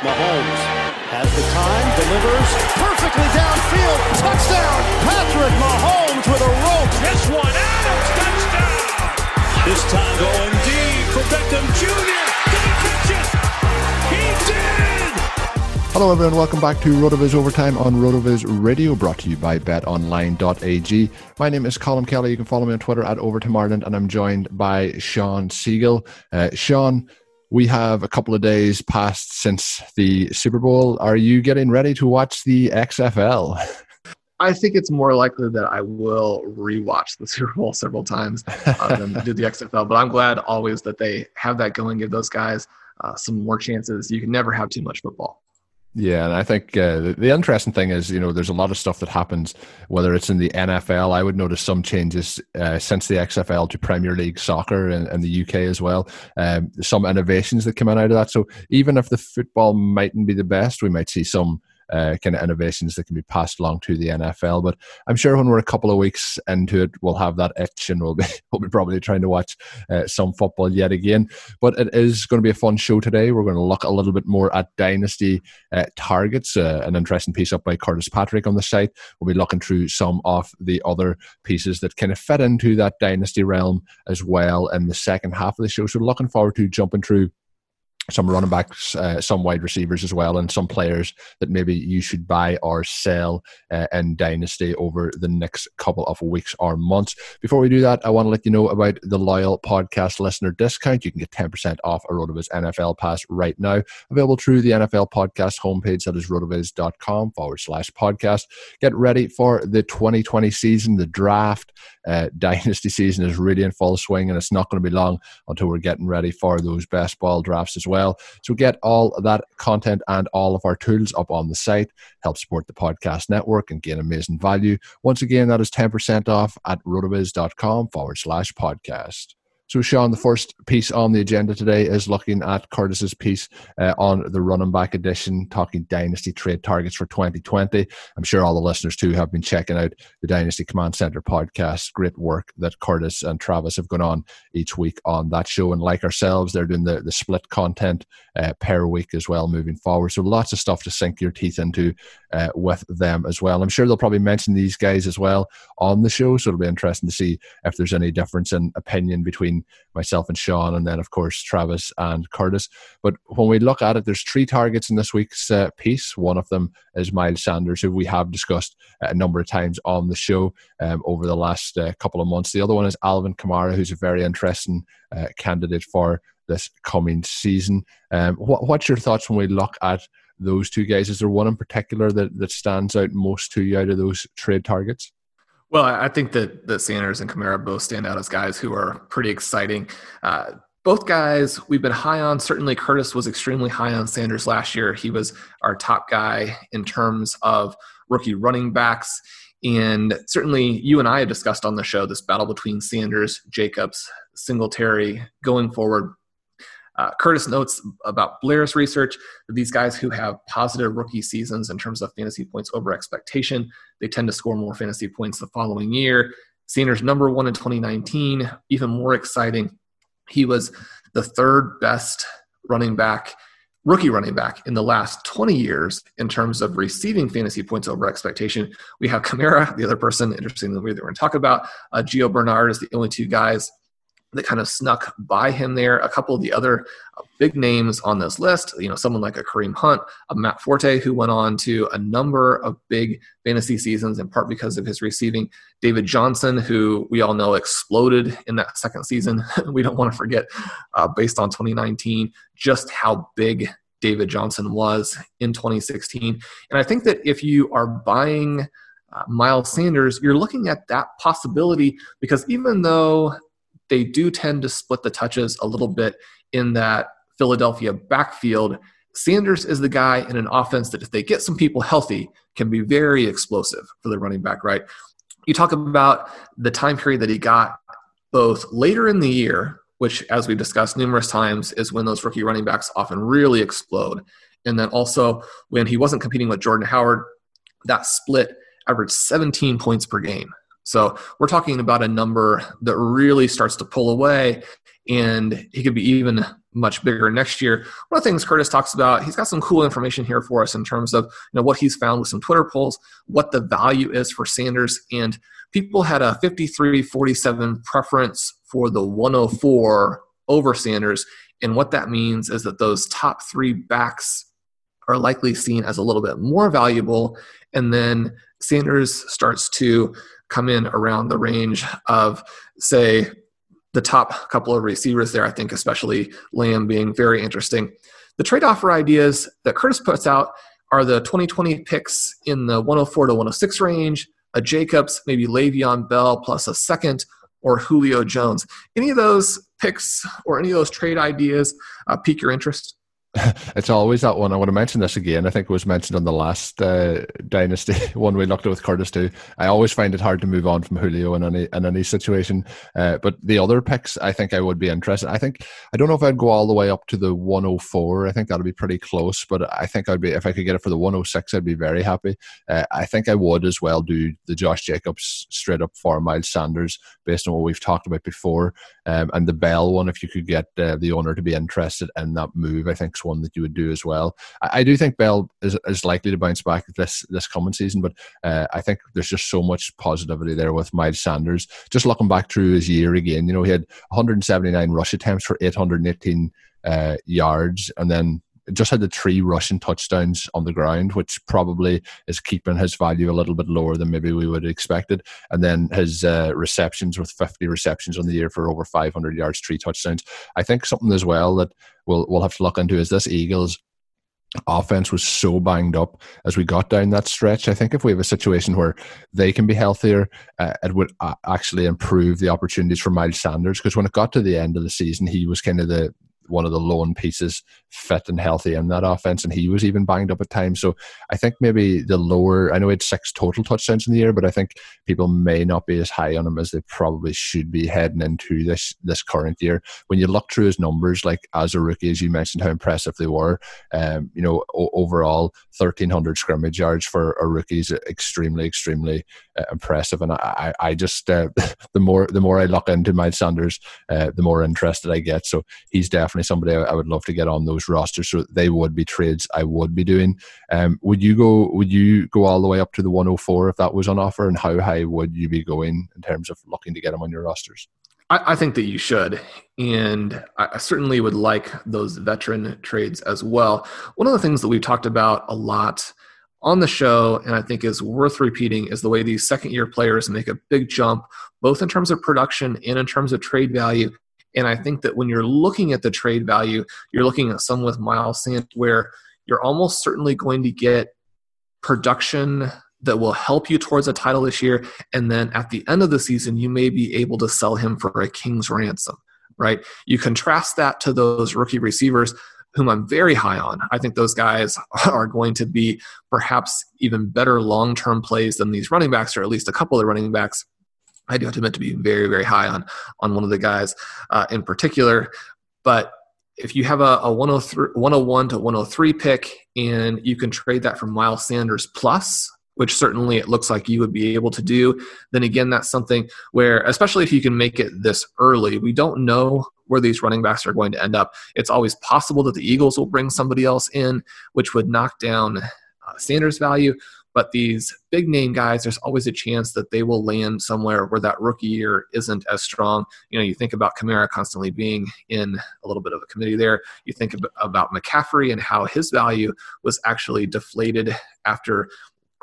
Mahomes has the time, delivers perfectly downfield, touchdown, Patrick Mahomes with a rope. This one, Adams, touchdown. This time going deep for Beckham Jr. Did he catch it? He did! Hello everyone, welcome back to RotoViz Overtime on RotoViz Radio, brought to you by BetOnline.ag. My name is Colin Kelly. You can follow me on Twitter at @OvertimeIreland, and I'm joined by Sean Siegel. Sean, we have a couple of days passed since the Super Bowl. Are you getting ready to watch the XFL? I think it's more likely that I will rewatch the Super Bowl several times than do the XFL, but I'm glad always that they have that going, give those guys some more chances. You can never have too much football. Yeah, and I think the interesting thing is, you know, there's a lot of stuff that happens, whether it's in the NFL. I would notice some changes since the XFL to Premier League soccer and the UK as well. Some innovations that come out of that. So even if the football mightn't be the best, we might see some kind of innovations that can be passed along to the NFL. But I'm sure when we're a couple of weeks into it, we'll have that itch and we'll be probably trying to watch some football yet again. But it is going to be a fun show today. We're going to look a little bit more at dynasty targets, an interesting piece up by Curtis Patrick on the site. We'll be looking through some of the other pieces that kind of fit into that dynasty realm as well in the second half of the show. So looking forward to jumping through some running backs, some wide receivers as well, and some players that maybe you should buy or sell in Dynasty over the next couple of weeks or months. Before we do that, I want to let you know about the loyal podcast listener discount. You can get 10% off a RotoViz NFL pass right now, available through the NFL podcast homepage. That is rotoviz.com/podcast. Get ready for the 2020 season, the draft. Dynasty season is really in full swing, and it's not going to be long until we're getting ready for those best ball drafts as well. So get all that content and all of our tools up on the site. Help support the podcast network and gain amazing value. Once again, that is 10% off at rotoviz.com/podcast. So, Sean, the first piece on the agenda today is looking at Curtis's piece on the running back edition, talking dynasty trade targets for 2020. I'm sure all the listeners, too, have been checking out the Dynasty Command Center podcast. Great work that Curtis and Travis have gone on each week on that show. And like ourselves, they're doing the split content per week as well moving forward. So lots of stuff to sink your teeth into with them as well. I'm sure they'll probably mention these guys as well on the show. So it'll be interesting to see if there's any difference in opinion between myself and Sean, and then of course Travis and Curtis. But when we look at it, there's three targets in this week's piece. One of them is Miles Sanders, who we have discussed a number of times on the show over the last couple of months. The other one is Alvin Kamara, who's a very interesting candidate for this coming season. What's your thoughts when we look at those two guys? Is there one in particular that stands out most to you out of those trade targets? Well, I think that Sanders and Kamara both stand out as guys who are pretty exciting. Both guys we've been high on. Certainly Curtis was extremely high on Sanders last year. He was our top guy in terms of rookie running backs. And certainly you and I have discussed on the show this battle between Sanders, Jacobs, Singletary going forward. Curtis notes about Blair's research that these guys who have positive rookie seasons in terms of fantasy points over expectation, they tend to score more fantasy points the following year. Sanders number one in 2019, even more exciting. He was the third best rookie running back in the last 20 years in terms of receiving fantasy points over expectation. We have Kamara, the other person, interestingly, that we're going to talk about. Gio Bernard is the only two guys that kind of snuck by him there. A couple of the other big names on this list, someone like a Kareem Hunt, a Matt Forte, who went on to a number of big fantasy seasons in part because of his receiving. David Johnson, who we all know exploded in that second season. We don't want to forget, based on 2019, just how big David Johnson was in 2016. And I think that if you are buying Miles Sanders, you're looking at that possibility because even though they do tend to split the touches a little bit in that Philadelphia backfield, Sanders is the guy in an offense that if they get some people healthy can be very explosive for the running back, right? You talk about the time period that he got both later in the year, which as we've discussed numerous times is when those rookie running backs often really explode. And then also when he wasn't competing with Jordan Howard, that split averaged 17 points per game. So we're talking about a number that really starts to pull away, and he could be even much bigger next year. One of the things Curtis talks about, he's got some cool information here for us in terms of what he's found with some Twitter polls, what the value is for Sanders, and people had a 53-47 preference for the 104 over Sanders, and what that means is that those top three backs are likely seen as a little bit more valuable, and then Sanders starts to come in around the range of, say, the top couple of receivers there, I think especially Lamb being very interesting. The trade offer ideas that Curtis puts out are the 2020 picks in the 104 to 106 range, a Jacobs, maybe Le'Veon Bell plus a second, or Julio Jones. Any of those picks or any of those trade ideas pique your interest? It's always that one. I want to mention this again. I think it was mentioned on the last Dynasty one we looked at with Curtis too. I always find it hard to move on from Julio in any situation. But the other picks, I think I would be interested. I don't know if I'd go all the way up to the 104. I think that'll be pretty close. But I think if I could get it for the 106, I'd be very happy. I think I would as well do the Josh Jacobs straight up for Miles Sanders based on what we've talked about before. And the Bell one, if you could get the owner to be interested in that move, I think one that you would do as well. I do think Bell is likely to bounce back this coming season, but I think there's just so much positivity there with Miles Sanders. Just looking back through his year again, he had 179 rush attempts for 818 yards, and then just had the 3 rushing touchdowns on the ground, which probably is keeping his value a little bit lower than maybe we would have expected. And then his receptions, with 50 receptions on the year for over 500 yards, 3 touchdowns. I think something as well that we'll have to look into is this Eagles offense was so banged up as we got down that stretch. I think if we have a situation where they can be healthier, it would actually improve the opportunities for Miles Sanders, because when it got to the end of the season, he was kind of one of the lone pieces fit and healthy in that offense, and he was even banged up at times. So I think maybe I know he had 6 total touchdowns in the year, but I think people may not be as high on him as they probably should be heading into this current year. When you look through his numbers, like as a rookie, as you mentioned, how impressive they were. Overall 1,300 scrimmage yards for a rookie is extremely, extremely impressive. And I just the more I look into Miles Sanders, the more interested I get. So he's definitely somebody I would love to get on those rosters, so they would be trades I would be doing. Would you go all the way up to the 104 if that was on offer, and how high would you be going in terms of looking to get them on your rosters? I think that you should, and I certainly would like those veteran trades as well. One of the things that we've talked about a lot on the show, and I think is worth repeating, is the way these second-year players make a big jump, both in terms of production and in terms of trade value. And I think that when you're looking at the trade value, you're looking at someone with Miles Sanders where you're almost certainly going to get production that will help you towards a title this year. And then at the end of the season, you may be able to sell him for a king's ransom, right? You contrast that to those rookie receivers whom I'm very high on. I think those guys are going to be perhaps even better long-term plays than these running backs, or at least a couple of the running backs. I do have to admit to be very, very high on one of the guys in particular. But if you have a 101 to 103 pick and you can trade that for Miles Sanders plus, which certainly it looks like you would be able to do, then again, that's something where, especially if you can make it this early, we don't know where these running backs are going to end up. It's always possible that the Eagles will bring somebody else in, which would knock down Sanders' value. But these big-name guys, there's always a chance that they will land somewhere where that rookie year isn't as strong. You know, you think about Kamara constantly being in a little bit of a committee there. You think about McCaffrey and how his value was actually deflated after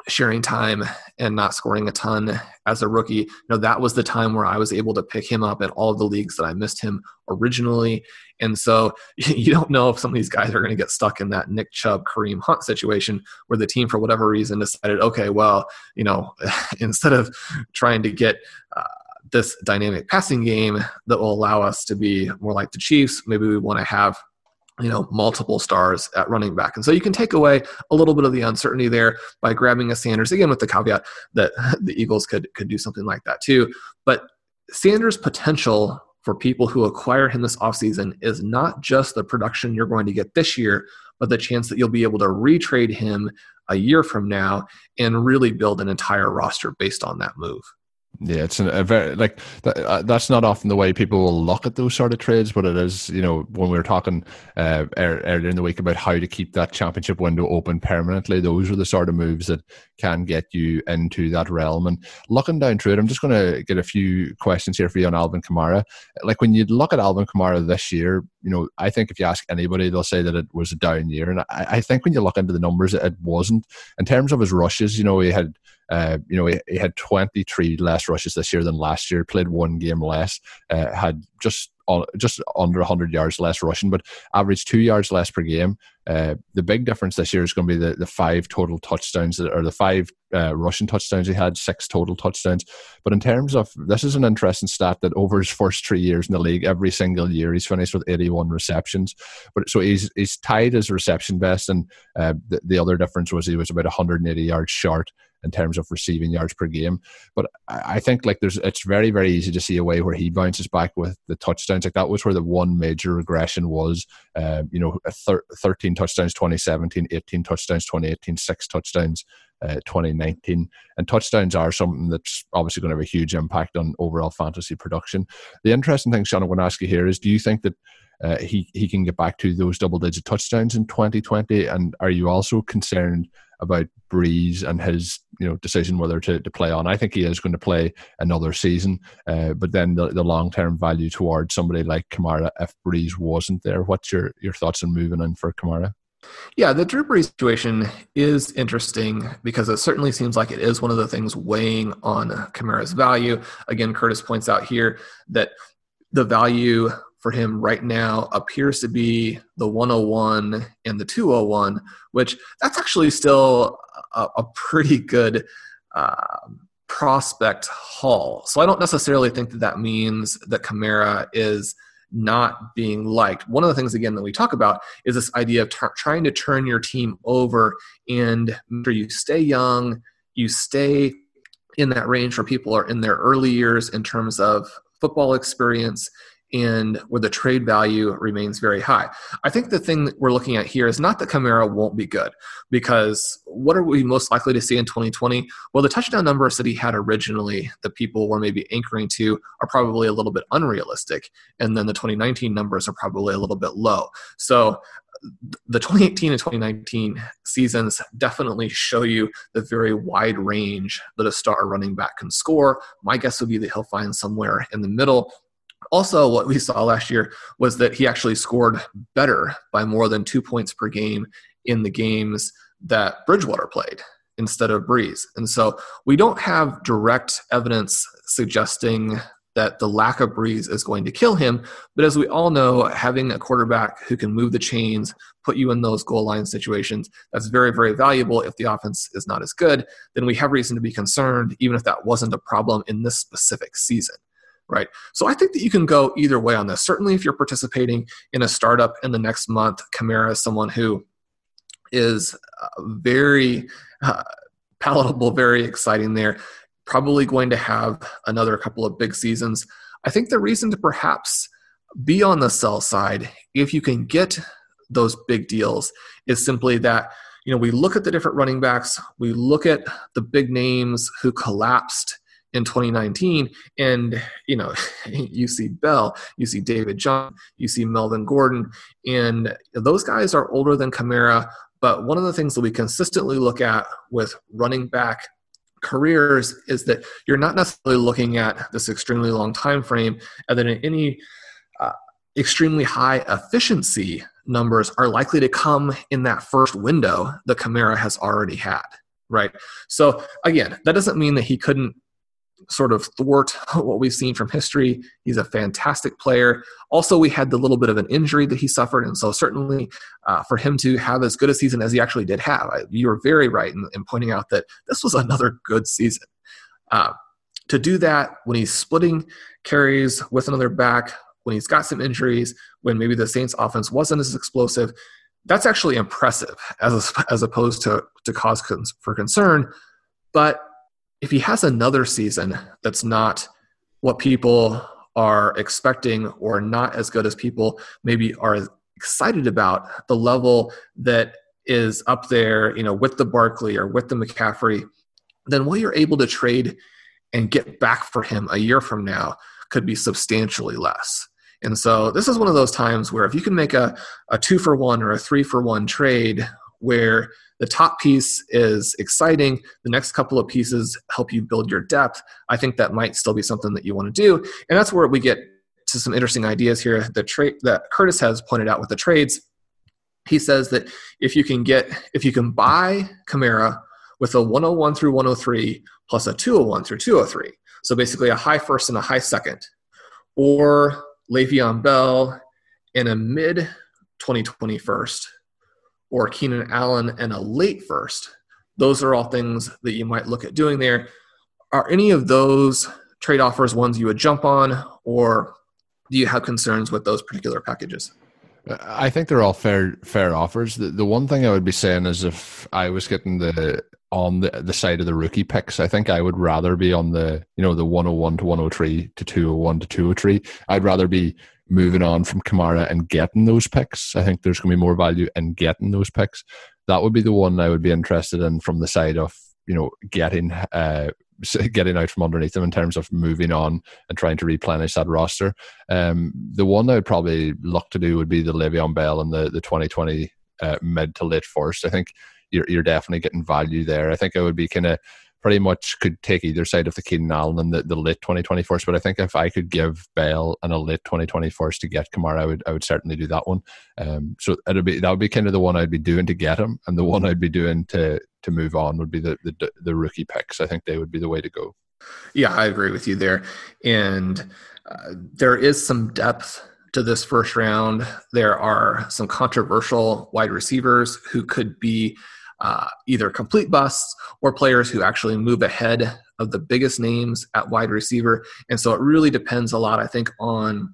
sharing time and not scoring a ton as a rookie. You know, that was the time where I was able to pick him up in all of the leagues that I missed him originally. And so you don't know if some of these guys are going to get stuck in that Nick Chubb, Kareem Hunt situation where the team, for whatever reason, decided, okay, well, you know, instead of trying to get this dynamic passing game that will allow us to be more like the Chiefs, maybe we want to have, you know, multiple stars at running back. And so you can take away a little bit of the uncertainty there by grabbing a Sanders, again, with the caveat that the Eagles could do something like that too. But Sanders' potential for people who acquire him this offseason is not just the production you're going to get this year, but the chance that you'll be able to retrade him a year from now and really build an entire roster based on that move. Yeah, it's a very, like, that's not often the way people will look at those sort of trades, but it is, you know, when we were talking earlier in the week about how to keep that championship window open permanently, those are the sort of moves that can get you into that realm. And looking down through it, I'm just going to get a few questions here for you on Alvin Kamara. Like, when you look at Alvin Kamara this year, you know, I think if you ask anybody, they'll say that it was a down year. And I think when you look into the numbers, it wasn't. In terms of his rushes, you know, he had he had 23 less rushes this year than last year, played one game less, had just under 100 yards less rushing, but averaged 2 yards less per game. The big difference this year is going to be the five total touchdowns, or the five rushing touchdowns he had, six total touchdowns. But in terms of, this is an interesting stat that over his first 3 years in the league, every single year he's finished with 81 receptions. But so he's tied his reception best, and the other difference was he was about 180 yards short in terms of receiving yards per game. But I think, like, it's very, very easy to see a way where he bounces back with the touchdowns. Like, that was where the one major regression was. 13 touchdowns 2017, 18 touchdowns 2018, 6 touchdowns 2019. And touchdowns are something that's obviously going to have a huge impact on overall fantasy production. The interesting thing, Sean, I want to ask you here is, do you think that he can get back to those double-digit touchdowns in 2020? And are you also concerned about Breeze and his, you know, decision whether to play on? I think he is going to play another season, but then the long-term value towards somebody like Kamara, if Breeze wasn't there, what's your thoughts on moving in for Kamara? Yeah, the Drew Brees situation is interesting because it certainly seems like it is one of the things weighing on Kamara's value. Again, Curtis points out here that the value for him right now appears to be the 101 and the 201, which that's actually still a pretty good prospect haul. So I don't necessarily think that means that Kamara is not being liked. One of the things, again, that we talk about is this idea of trying to turn your team over and make sure you stay young, you stay in that range where people are in their early years in terms of football experience, and where the trade value remains very high. I think the thing that we're looking at here is not that Kamara won't be good, because what are we most likely to see in 2020? Well, the touchdown numbers that he had originally that people were maybe anchoring to are probably a little bit unrealistic, and then the 2019 numbers are probably a little bit low. So the 2018 and 2019 seasons definitely show you the very wide range that a star running back can score. My guess would be that he'll find somewhere in the middle. Also, what we saw last year was that he actually scored better by more than 2 points per game in the games that Bridgewater played instead of Breeze. And so we don't have direct evidence suggesting that the lack of Breeze is going to kill him. But as we all know, having a quarterback who can move the chains, put you in those goal line situations, that's very, very valuable. If the offense is not as good, then we have reason to be concerned, even if that wasn't a problem in this specific season, right? So I think that you can go either way on this. Certainly if you're participating in a startup in the next month, Kamara is someone who is very palatable, very exciting there. Probably going to have another couple of big seasons. I think the reason to perhaps be on the sell side, if you can get those big deals, is simply that, you know, we look at the different running backs, we look at the big names who collapsed in 2019, and, you know, you see Bell, you see David Johnson, you see Melvin Gordon, and those guys are older than Kamara. But one of the things that we consistently look at with running back careers is that you're not necessarily looking at this extremely long time frame, and then any extremely high efficiency numbers are likely to come in that first window that Kamara has already had, right? So again, that doesn't mean that he couldn't sort of thwart what we've seen from history. He's a fantastic player. Also, we had the little bit of an injury that he suffered, and so certainly for him to have as good a season as he actually did have, you were very right in pointing out that this was another good season. To do that when he's splitting carries with another back, when he's got some injuries, when maybe the Saints offense wasn't as explosive, that's actually impressive as opposed to cause for concern. But if he has another season that's not what people are expecting or not as good as people maybe are excited about, the level that is up there, you know, with the Barkley or with the McCaffrey, then what you're able to trade and get back for him a year from now could be substantially less. And so this is one of those times where if you can make a 2-for-1 or a 3-for-1 trade where the top piece is exciting, the next couple of pieces help you build your depth, I think that might still be something that you want to do. And that's where we get to some interesting ideas here that Curtis has pointed out with the trades. He says that if you can buy Kamara with a 101 through 103 plus a 201 through 203, so basically a high first and a high second, or Le'Veon Bell in a mid 2020 first, or Keenan Allen and a late first, those are all things that you might look at doing there. Are any of those trade offers ones you would jump on, or do you have concerns with those particular packages? I think they're all fair offers. The one thing I would be saying is if I was getting on the side of the rookie picks, I think I would rather be on the, you know, the 101 to 103 to 201 to 203. I'd rather be moving on from Kamara and getting those picks. I think there's going to be more value in getting those picks. That would be the one I would be interested in from the side of, you know, getting out from underneath them in terms of moving on and trying to replenish that roster. The one I would probably look to do would be the Le'Veon Bell and the 2020 mid to late first. I think you're definitely getting value there. I think I would be kind of pretty much could take either side of the Keenan Allen and the late 2020 first, but I think if I could give Bell and a late 2020 first to get Kamara, I would certainly do that one. So that would be kind of the one I'd be doing to get him, and the one I'd be doing to move on would be the rookie picks. I think they would be the way to go. Yeah, I agree with you there. And there is some depth to this first round. There are some controversial wide receivers who could be either complete busts or players who actually move ahead of the biggest names at wide receiver. And so it really depends a lot, I think, on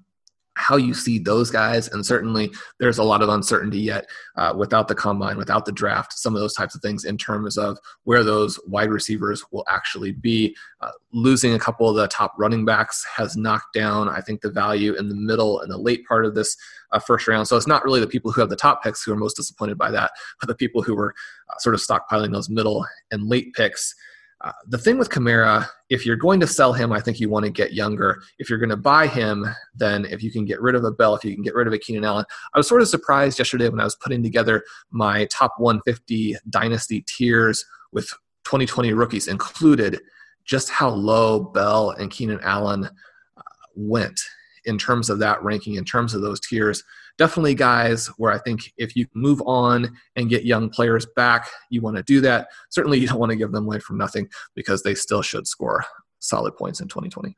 how you see those guys. And certainly there's a lot of uncertainty yet without the combine, without the draft, some of those types of things in terms of where those wide receivers will actually be. Losing a couple of the top running backs has knocked down, I think, the value in the middle and the late part of this first round. So it's not really the people who have the top picks who are most disappointed by that, but the people who were sort of stockpiling those middle and late picks. The thing with Kamara, if you're going to sell him, I think you want to get younger. If you're going to buy him, then if you can get rid of a Bell, if you can get rid of a Keenan Allen. I was sort of surprised yesterday when I was putting together my top 150 dynasty tiers with 2020 rookies included, just how low Bell and Keenan Allen went in terms of that ranking, in terms of those tiers. Definitely guys where I think if you move on and get young players back, you want to do that. Certainly you don't want to give them away for nothing because they still should score solid points in 2020.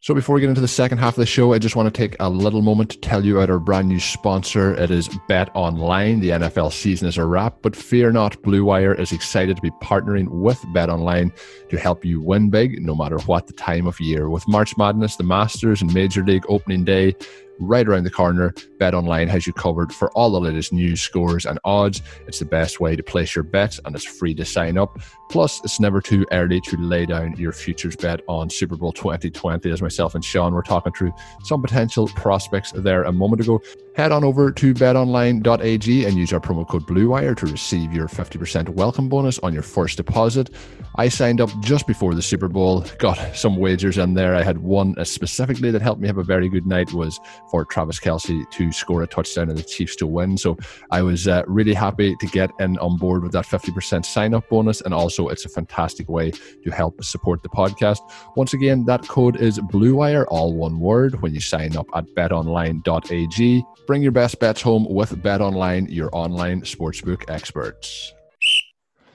So before we get into the second half of the show, I just want to take a little moment to tell you about our brand new sponsor. It is Bet Online. The NFL season is a wrap, but fear not, Blue Wire is excited to be partnering with Bet Online to help you win big, no matter what the time of year. With March Madness, the Masters, and Major League Opening Day right around the corner, Bet Online has you covered for all the latest news, scores, and odds. It's the best way to place your bets, and it's free to sign up. Plus, it's never too early to lay down your futures bet on Super Bowl 2020. As myself and Sean were talking through some potential prospects there a moment ago. Head on over to betonline.ag and use our promo code BLUEWIRE to receive your 50% welcome bonus on your first deposit. I signed up just before the Super Bowl, got some wagers in there. I had one specifically that helped me have a very good night, was for Travis Kelce to score a touchdown and the Chiefs to win. So I was really happy to get in on board with that 50% sign-up bonus, and also it's a fantastic way to help support the podcast. Once again, that code is BLUEWIRE, all one word, when you sign up at betonline.ag. Bring your best bets home with Bet Online, your online sportsbook experts.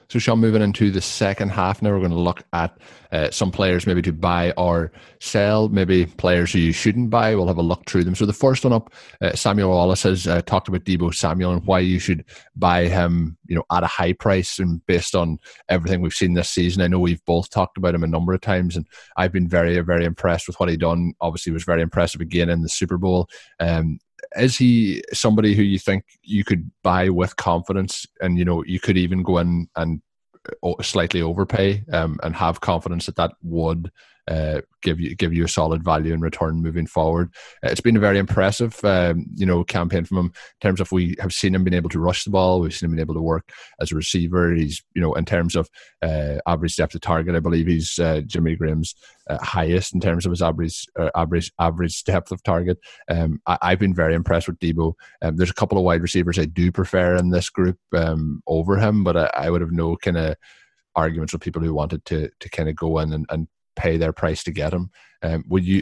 So, Sean, moving into the second half now, we're going to look at some players maybe to buy or sell, maybe players who you shouldn't buy. We'll have a look through them. So the first one up, Samuel Wallace has talked about Deebo Samuel and why you should buy him, you know, at a high price, and based on everything we've seen this season. I know we've both talked about him a number of times, and I've been very, very impressed with what he done. Obviously, was very impressive again in the Super Bowl. Is he somebody who you think you could buy with confidence, and you know you could even go in and slightly overpay and have confidence that that would give you a solid value in return moving forward? It's been a very impressive campaign from him, in terms of we have seen him being able to rush the ball, we've seen him being able to work as a receiver. He's, you know, in terms of average depth of target, I believe he's Jimmy Graham's highest in terms of his average depth of target. I've been very impressed with Deebo. There's a couple of wide receivers I do prefer in this group over him, but I would have no kind of arguments with people who wanted to kind of go in and pay their price to get him. Would you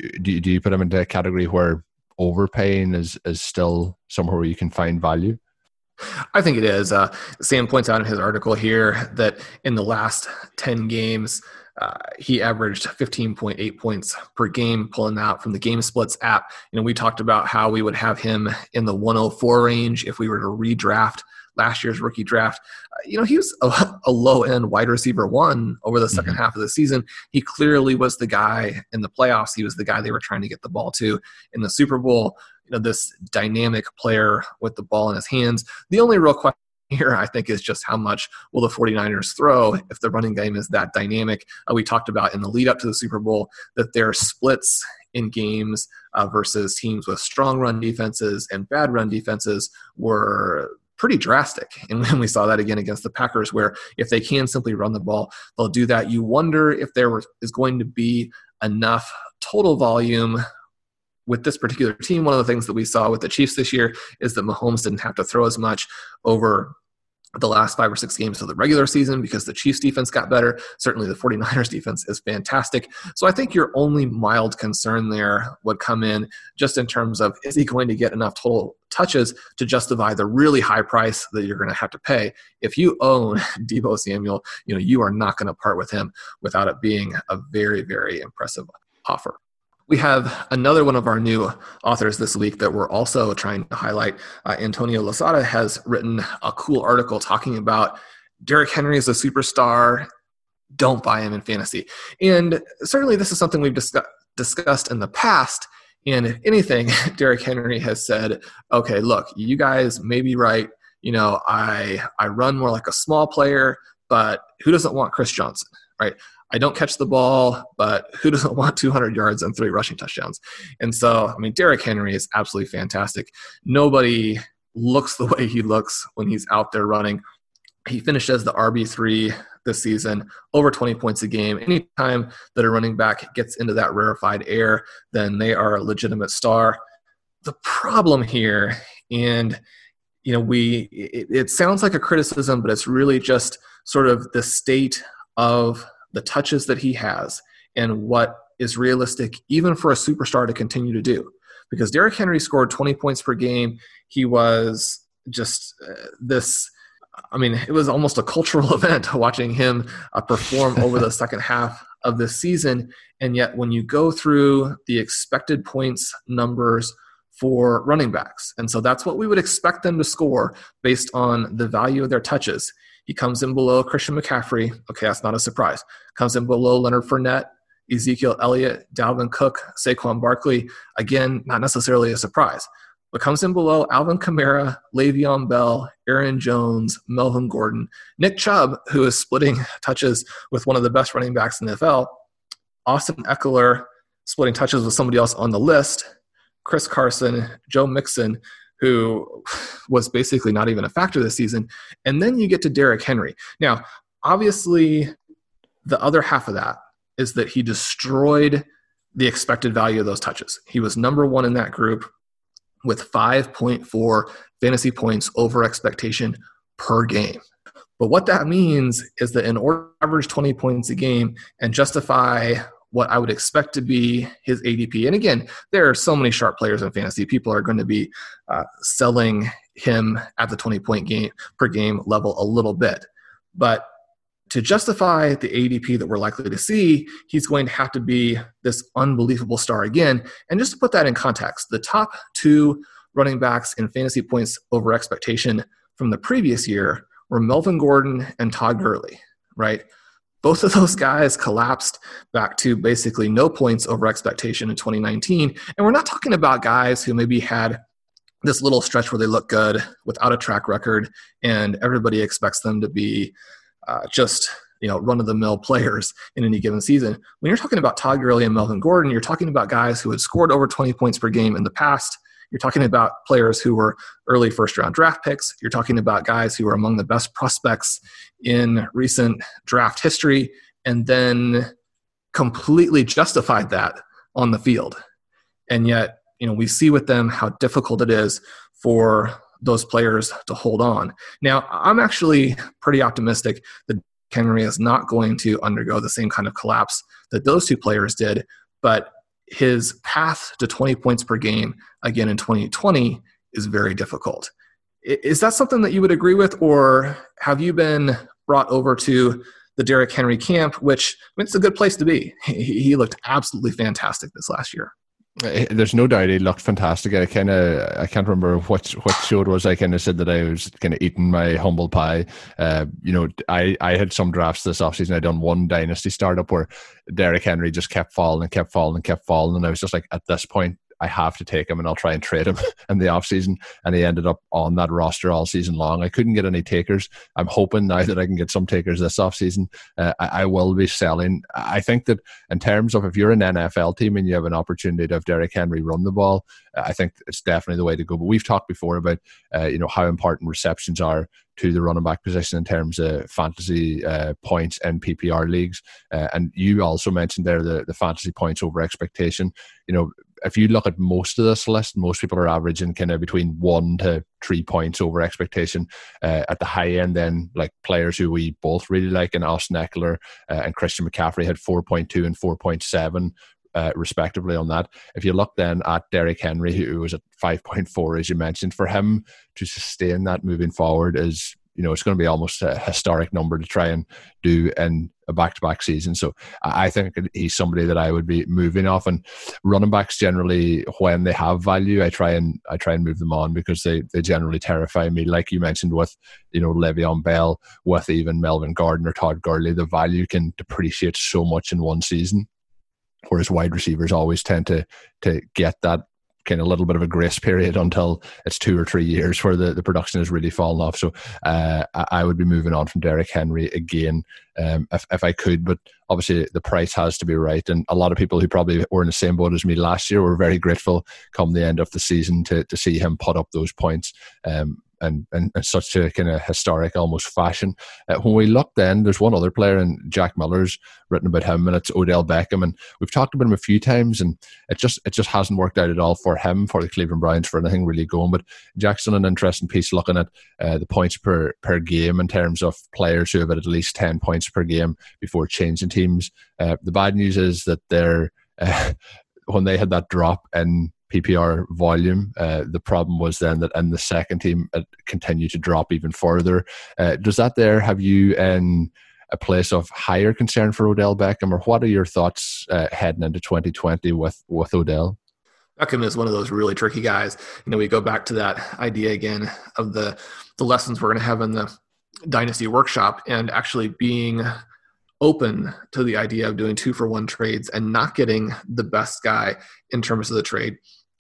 put him into a category where overpaying is still somewhere where you can find value? I think it is. Sam points out in his article here that in the last 10 games, he averaged 15.8 points per game, pulling out from the Game Splits app. You know, we talked about how we would have him in the 104 range if we were to redraft last year's rookie draft. He was a low-end wide receiver one over the second half of the season. He clearly was the guy in the playoffs. He was the guy they were trying to get the ball to in the Super Bowl. You know, this dynamic player with the ball in his hands. The only real question here, I think, is just how much will the 49ers throw if the running game is that dynamic. We talked about in the lead-up to the Super Bowl that their splits in games versus teams with strong run defenses and bad run defenses were pretty drastic. And when we saw that again against the Packers, where if they can simply run the ball, they'll do that. You wonder if there is going to be enough total volume with this particular team. One of the things that we saw with the Chiefs this year is that Mahomes didn't have to throw as much over the last 5 or 6 games of the regular season because the Chiefs defense got better. Certainly the 49ers defense is fantastic. So I think your only mild concern there would come in just in terms of, is he going to get enough total touches to justify the really high price that you're going to have to pay? If you own Deebo Samuel, you are not going to part with him without it being a very, very impressive offer. We have another one of our new authors this week that we're also trying to highlight. Antonio Losada has written a cool article talking about Derrick Henry as a superstar. Don't buy him in fantasy. And certainly this is something we've discussed in the past. And if anything, Derrick Henry has said, okay, look, you guys may be right. I run more like a small player, but who doesn't want Chris Johnson, right? I don't catch the ball, but who doesn't want 200 yards and 3 rushing touchdowns? And so, Derrick Henry is absolutely fantastic. Nobody looks the way he looks when he's out there running. He finished as the RB3 this season, over 20 points a game. Anytime that a running back gets into that rarefied air, then they are a legitimate star. The problem here, and it sounds like a criticism, but it's really just sort of the state of the touches that he has, and what is realistic even for a superstar to continue to do. Because Derrick Henry scored 20 points per game. He was just this I mean, it was almost a cultural event watching him perform over the second half of this season. And yet when you go through the expected points numbers for running backs, and so that's what we would expect them to score based on the value of their touches. He comes in below Christian McCaffrey. Okay, that's not a surprise. Comes in below Leonard Fournette, Ezekiel Elliott, Dalvin Cook, Saquon Barkley. Again, not necessarily a surprise. But comes in below Alvin Kamara, Le'Veon Bell, Aaron Jones, Melvin Gordon, Nick Chubb, who is splitting touches with one of the best running backs in the NFL, Austin Eckler, splitting touches with somebody else on the list, Chris Carson, Joe Mixon, who was basically not even a factor this season. And then you get to Derrick Henry. Now, obviously, the other half of that is that he destroyed the expected value of those touches. He was number one in that group with 5.4 fantasy points over expectation per game. But what that means is that in order to average 20 points a game and justify what I would expect to be his ADP. And again, there are so many sharp players in fantasy. People are going to be selling him at the 20-point game per game level a little bit. But to justify the ADP that we're likely to see, he's going to have to be this unbelievable star again. And just to put that in context, the top two running backs in fantasy points over expectation from the previous year were Melvin Gordon and Todd Gurley, right? Both of those guys collapsed back to basically no points over expectation in 2019. And we're not talking about guys who maybe had this little stretch where they look good without a track record and everybody expects them to be just, you know, run-of-the-mill players in any given season. When you're talking about Todd Gurley and Melvin Gordon, you're talking about guys who had scored over 20 points per game in the past. You're talking about players who were early first-round draft picks. You're talking about guys who were among the best prospects in recent draft history and then completely justified that on the field. And yet, you know, we see with them how difficult it is for those players to hold on. Now, I'm actually pretty optimistic that Henry is not going to undergo the same kind of collapse that those two players did, but his path to 20 points per game, again, in 2020 is very difficult. Is that something that you would agree with, or have you been brought over to the Derrick Henry camp, which, I mean, it's a good place to be. He looked absolutely fantastic this last year. There's no doubt he looked fantastic. I can't remember what show it was. I kind of said that I was kind of eating my humble pie. You know, I had some drafts this offseason. I'd done one dynasty startup where Derrick Henry just kept falling and kept falling and kept falling. And I was just like, at this point, I have to take him and I'll try and trade him in the offseason. And he ended up on that roster all season long. I couldn't get any takers. I'm hoping now that I can get some takers this offseason. I will be selling. I think that in terms of if you're an NFL team and you have an opportunity to have Derrick Henry run the ball, I think it's definitely the way to go. But we've talked before about you know, how important receptions are to the running back position in terms of fantasy points and PPR leagues. And you also mentioned there the fantasy points over expectation. You know, if you look at most of this list, most people are averaging kind of between 1 to 3 points over expectation at the high end. Then, like players who we both really like, and Austin Eckler and Christian McCaffrey had 4.2 and 4.7 respectively on that. If you look then at Derrick Henry, who was at 5.4, as you mentioned, for him to sustain that moving forward is, you know, it's going to be almost a historic number to try and do in a back-to-back season. So I think he's somebody that I would be moving off. And running backs generally, when they have value, I try and move them on because they generally terrify me. Like you mentioned with, you know, Le'Veon Bell, with even Melvin Gordon or Todd Gurley, the value can depreciate so much in one season, whereas wide receivers always tend to get that kind of little bit of a grace period until it's 2 or 3 years where the production has really fallen off. So I would be moving on from Derrick Henry again if I could, but obviously the price has to be right. And a lot of people who probably were in the same boat as me last year were very grateful come the end of the season to see him put up those points and in such a kind of historic almost fashion. When we look then, there's one other player, and Jack Miller's written about him, and it's Odell Beckham. And we've talked about him a few times, and it just hasn't worked out at all for him, for the Cleveland Browns, for anything really going. But Jack's done an interesting piece looking at the points per game in terms of players who have had at least 10 points per game before changing teams. The bad news is that when they had that drop in PPR volume. The problem was then that in the second team, it continued to drop even further. Does that there have you in a place of higher concern for Odell Beckham, or what are your thoughts heading into 2020 with Odell? Beckham is one of those really tricky guys. You know, we go back to that idea again of the lessons we're going to have in the Dynasty Workshop, and actually being open to the idea of doing 2-for-1 trades and not getting the best guy in terms of the trade.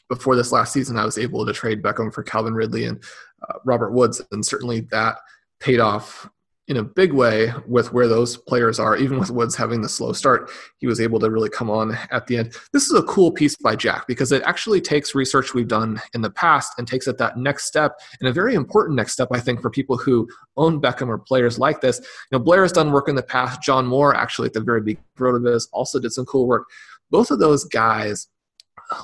Before this last season, I was able to trade Beckham for Calvin Ridley and Robert Woods, and certainly that paid off in a big way with where those players are. Even with Woods having the slow start, he was able to really come on at the end. This is a cool piece by Jack because it actually takes research we've done in the past and takes it that next step, and a very important next step, I think, for people who own Beckham or players like this. You know, Blair has done work in the past. John Moore, actually, at the very beginning of RotoViz, also did some cool work. Both of those guys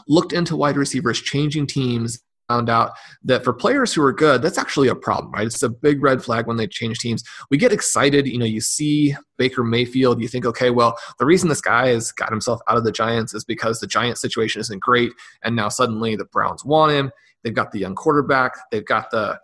looked into wide receivers, changing teams, found out that for players who are good, that's actually a problem, right? It's a big red flag when they change teams. We get excited, you know, you see Baker Mayfield, you think, okay, well, the reason this guy has got himself out of the Giants is because the Giants situation isn't great, and now suddenly the Browns want him. They've got the young quarterback. They've got the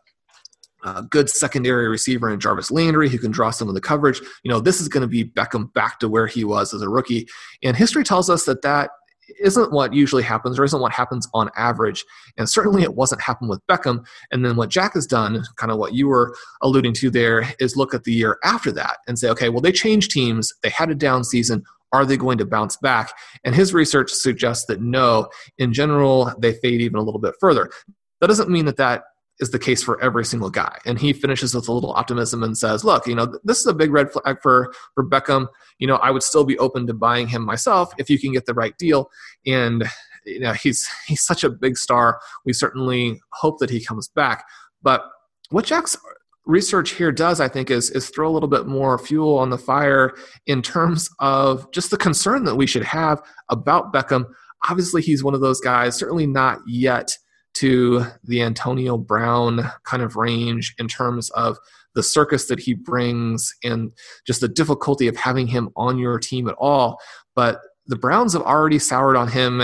good secondary receiver in Jarvis Landry who can draw some of the coverage. You know, this is going to be Beckham back to where he was as a rookie, and history tells us that that isn't what usually happens, or isn't what happens on average. And certainly it wasn't happened with Beckham. And then what Jack has done, kind of what you were alluding to there, is look at the year after that and say, okay, well, they changed teams. They had a down season. Are they going to bounce back? And his research suggests that no, in general, they fade even a little bit further. That doesn't mean that that is the case for every single guy. And he finishes with a little optimism and says, look, you know, this is a big red flag for Beckham. You know, I would still be open to buying him myself if you can get the right deal. And, you know, he's such a big star. We certainly hope that he comes back. But what Jack's research here does, I think, is throw a little bit more fuel on the fire in terms of just the concern that we should have about Beckham. Obviously, he's one of those guys, certainly not yet to the Antonio Brown kind of range in terms of the circus that he brings and just the difficulty of having him on your team at all. But the Browns have already soured on him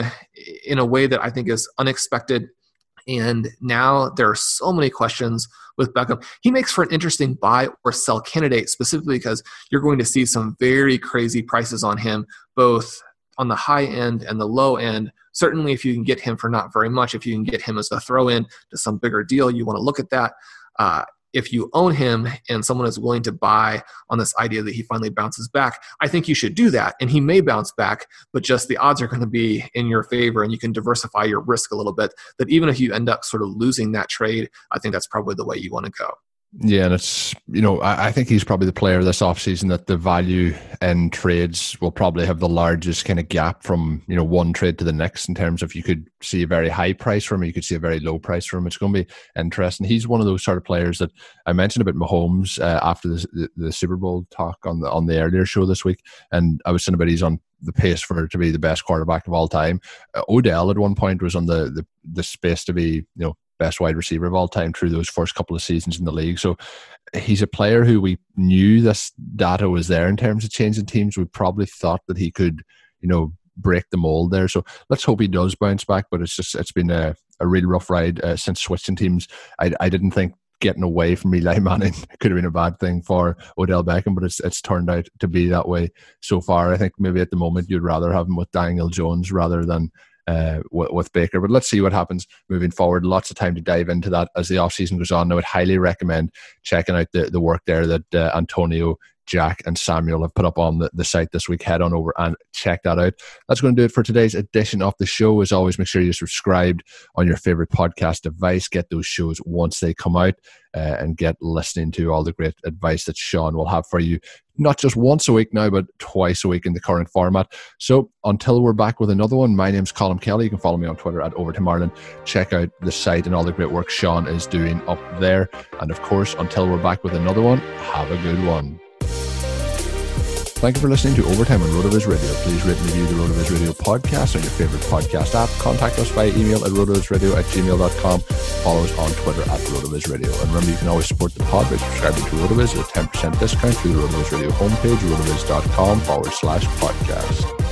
in a way that I think is unexpected. And now there are so many questions with Beckham. He makes for an interesting buy or sell candidate, specifically because you're going to see some very crazy prices on him, both on the high end and the low end. Certainly, if you can get him for not very much, if you can get him as a throw-in to some bigger deal, you want to look at that. If you own him and someone is willing to buy on this idea that he finally bounces back, I think you should do that. And he may bounce back, but just the odds are going to be in your favor, and you can diversify your risk a little bit, that even if you end up sort of losing that trade, I think that's probably the way you want to go. Yeah, and it's, you know, I think he's probably the player this offseason that the value in trades will probably have the largest kind of gap from, you know, one trade to the next in terms of you could see a very high price for him, you could see a very low price for him. It's going to be interesting. He's one of those sort of players that I mentioned about Mahomes after the Super Bowl talk on the earlier show this week, and I was saying about he's on the pace for to be the best quarterback of all time. Odell at one point was on the space to be, you know, best wide receiver of all time through those first couple of seasons in the league. So he's a player who we knew this data was there in terms of changing teams. We probably thought that he could, you know, break the mold there. So let's hope he does bounce back, but it's been a really rough ride since switching teams. I didn't think getting away from Eli Manning could have been a bad thing for Odell Beckham, but it's turned out to be that way so far. I think maybe at the moment you'd rather have him with Daniel Jones rather than with Baker, but let's see what happens moving forward. Lots of time to dive into that as the offseason goes on. I would highly recommend checking out the work there that Antonio, Jack, and Samuel have put up on the site this week. Head on over and check that out. That's going to do it for today's edition of the show. As always, make sure you're subscribed on your favorite podcast device. Get those shows once they come out and get listening to all the great advice that Sean will have for you, not just once a week now, but twice a week in the current format. So until we're back with another one, my name's Colin Kelly. You can follow me on Twitter at @OverToMarlin. Check out the site and all the great work Sean is doing up there. And of course, until we're back with another one, have a good one. Thank you for listening to Overtime on RotoViz Radio. Please rate and review the RotoViz Radio podcast on your favorite podcast app. Contact us via email at rotovizradio@gmail.com. Follow us on Twitter at RotoViz Radio. And remember, you can always support the pod by subscribing to RotoViz at a 10% discount through the RotoViz Radio homepage, rotoviz.com/podcast.